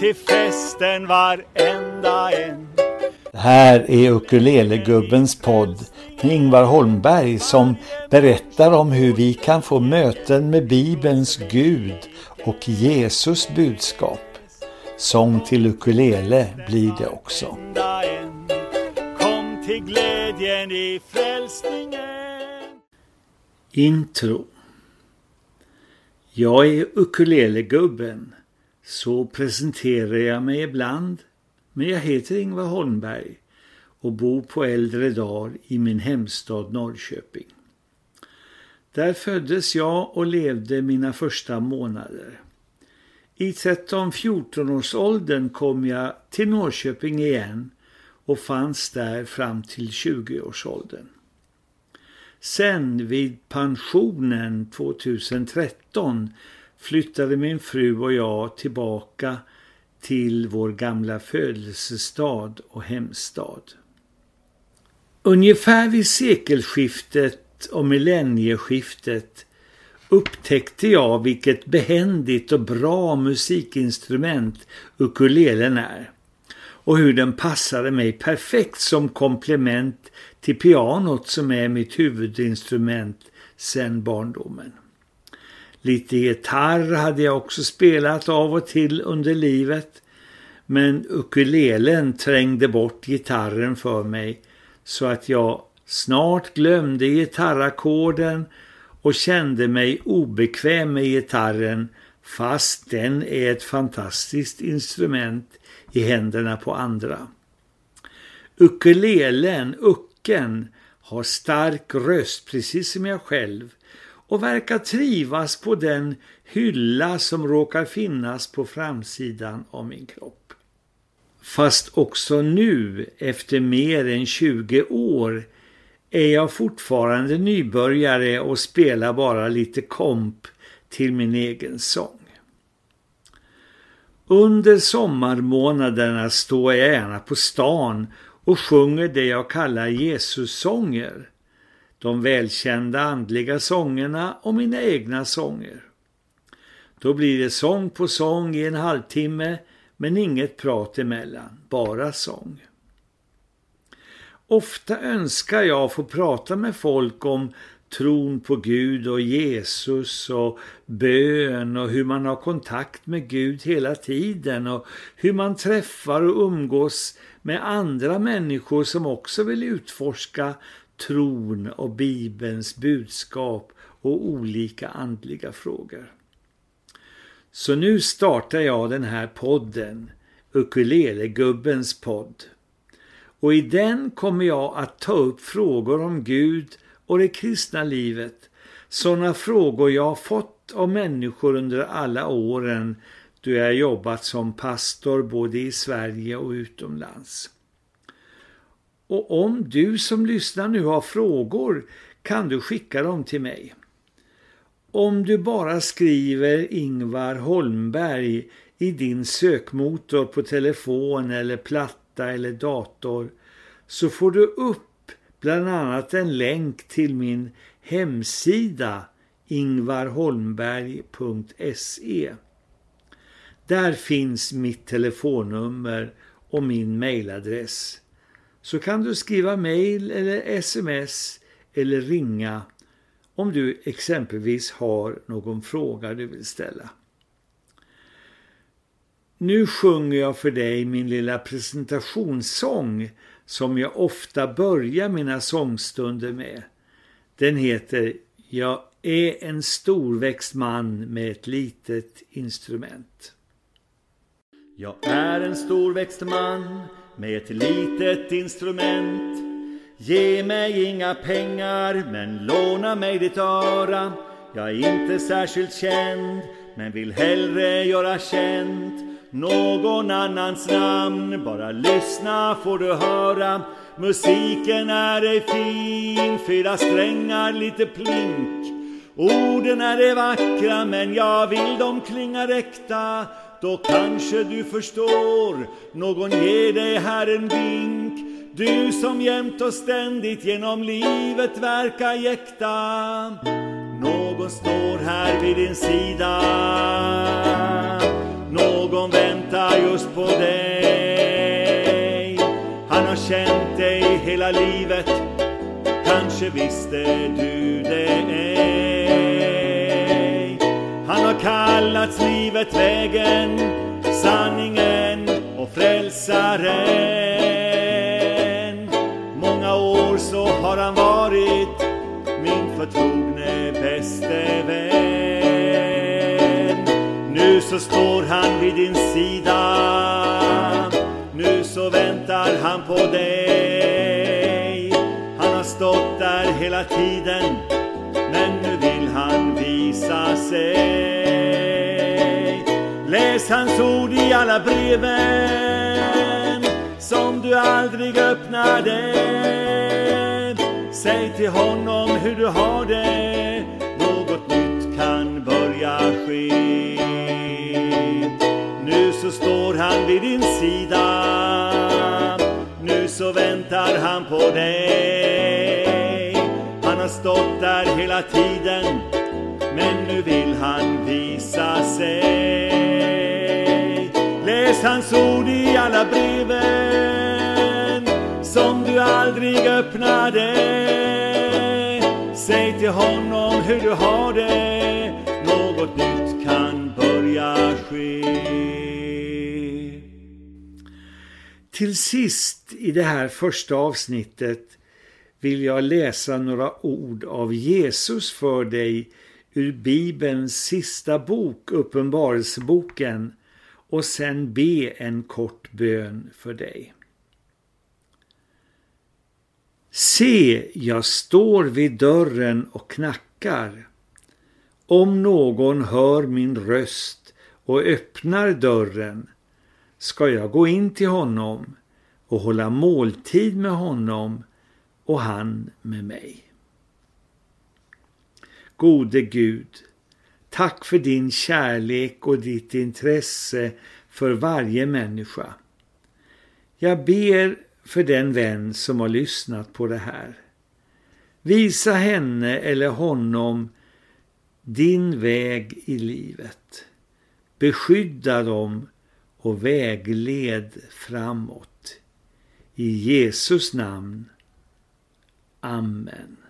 till festen varenda en. Det här är Ukulelegubbens podd med Ingvar Holmberg som berättar om hur vi kan få möten med Bibelns Gud och Jesus budskap. Sång till ukulele blir det också. Kom till glädjen i frälsningen. Intro. Jag är ukulelegubben, så presenterar jag mig ibland, men jag heter Ingvar Holmberg och bor på äldre dagar i min hemstad Norrköping. Där föddes jag och levde mina första månader. I 13-14-årsåldern kom jag till Norrköping igen och fanns där fram till 20-årsåldern. Sen vid pensionen 2013 flyttade min fru och jag tillbaka till vår gamla födelsestad och hemstad. Ungefär vid sekelskiftet och millennieskiftet upptäckte jag vilket behändigt och bra musikinstrument ukulelen är och hur den passade mig perfekt som komplement till pianot som är mitt huvudinstrument sedan barndomen. Lite gitarr hade jag också spelat av och till under livet, men ukulelen trängde bort gitarren för mig så att jag snart glömde gitarrackorden och kände mig obekväm med gitarren, fast den är ett fantastiskt instrument i händerna på andra. Ukulelen har stark röst precis som jag själv och verkar trivas på den hylla som råkar finnas på framsidan av min kropp. Fast också nu, efter mer än 20 år, är jag fortfarande nybörjare och spelar bara lite komp till min egen sång. Under sommarmånaderna står jag gärna på stan och sjunger det jag kallar Jesus-sånger, de välkända andliga sångerna och mina egna sånger. Då blir det sång på sång i en halvtimme, men inget prat emellan, bara sång. Ofta önskar jag få prata med folk om tron på Gud och Jesus och bön och hur man har kontakt med Gud hela tiden och hur man träffar och umgås med andra människor som också vill utforska tron och Bibelns budskap och olika andliga frågor. Så nu startar jag den här podden, Ukulelegubbens podd. Och i den kommer jag att ta upp frågor om Gud och det kristna livet, sådana frågor jag har fått av människor under alla åren då jag jobbat som pastor både i Sverige och utomlands. Och om du som lyssnar nu har frågor kan du skicka dem till mig. Om du bara skriver Ingvar Holmberg i din sökmotor på telefon eller platta eller dator så får du upp bland annat en länk till min hemsida ingvarholmberg.se. Där finns mitt telefonnummer och min mailadress. Så kan du skriva mail eller sms eller ringa om du exempelvis har någon fråga du vill ställa. Nu sjunger jag för dig min lilla presentationssång som jag ofta börjar mina sångstunder med. Den heter Jag är en storväxt man med ett litet instrument. Jag är en storväxt man med ett litet instrument. Ge mig inga pengar men låna mig ditt öra. Jag är inte särskilt känd men vill hellre göra känd någon annans namn. Bara lyssna får du höra. Musiken är ej fin, fyra strängar lite plink. Orden är ej vackra men jag vill de klinga räkta. Då kanske du förstår, någon ger dig här en vink. Du som jämt och ständigt genom livet verkar jäkta, någon står här vid din sida. Någon någon väntar just på dig. Han har känt dig hela livet, kanske visste du det ej. Han har kallats livet, vägen, sanningen och frälsaren. Många år så har han varit min förtrogne bäste vän. Nu så står han vid din sida, nu så väntar han på dig. Han har stått där hela tiden, men nu vill han visa sig. Läs hans ord i alla breven som du aldrig öppnade. Säg till honom hur du har det, något nytt kan börja ske. Nu så står han vid din sida, nu så väntar han på dig. Han har stått där hela tiden, men nu vill han visa sig. Läs hans ord i alla breven som du aldrig öppnade. Säg till honom hur du har det, något nytt kan börja ske. Till sist i det här första avsnittet vill jag läsa några ord av Jesus för dig ur Bibelns sista bok, Uppenbarelseboken, och sen be en kort bön för dig. Se, jag står vid dörren och knackar. Om någon hör min röst och öppnar dörren, ska jag gå in till honom och hålla måltid med honom och han med mig. Gode Gud, tack för din kärlek och ditt intresse för varje människa. Jag ber för den vän som har lyssnat på det här. Visa henne eller honom din väg i livet. Beskydda dem och vägled framåt. I Jesus namn. Amen.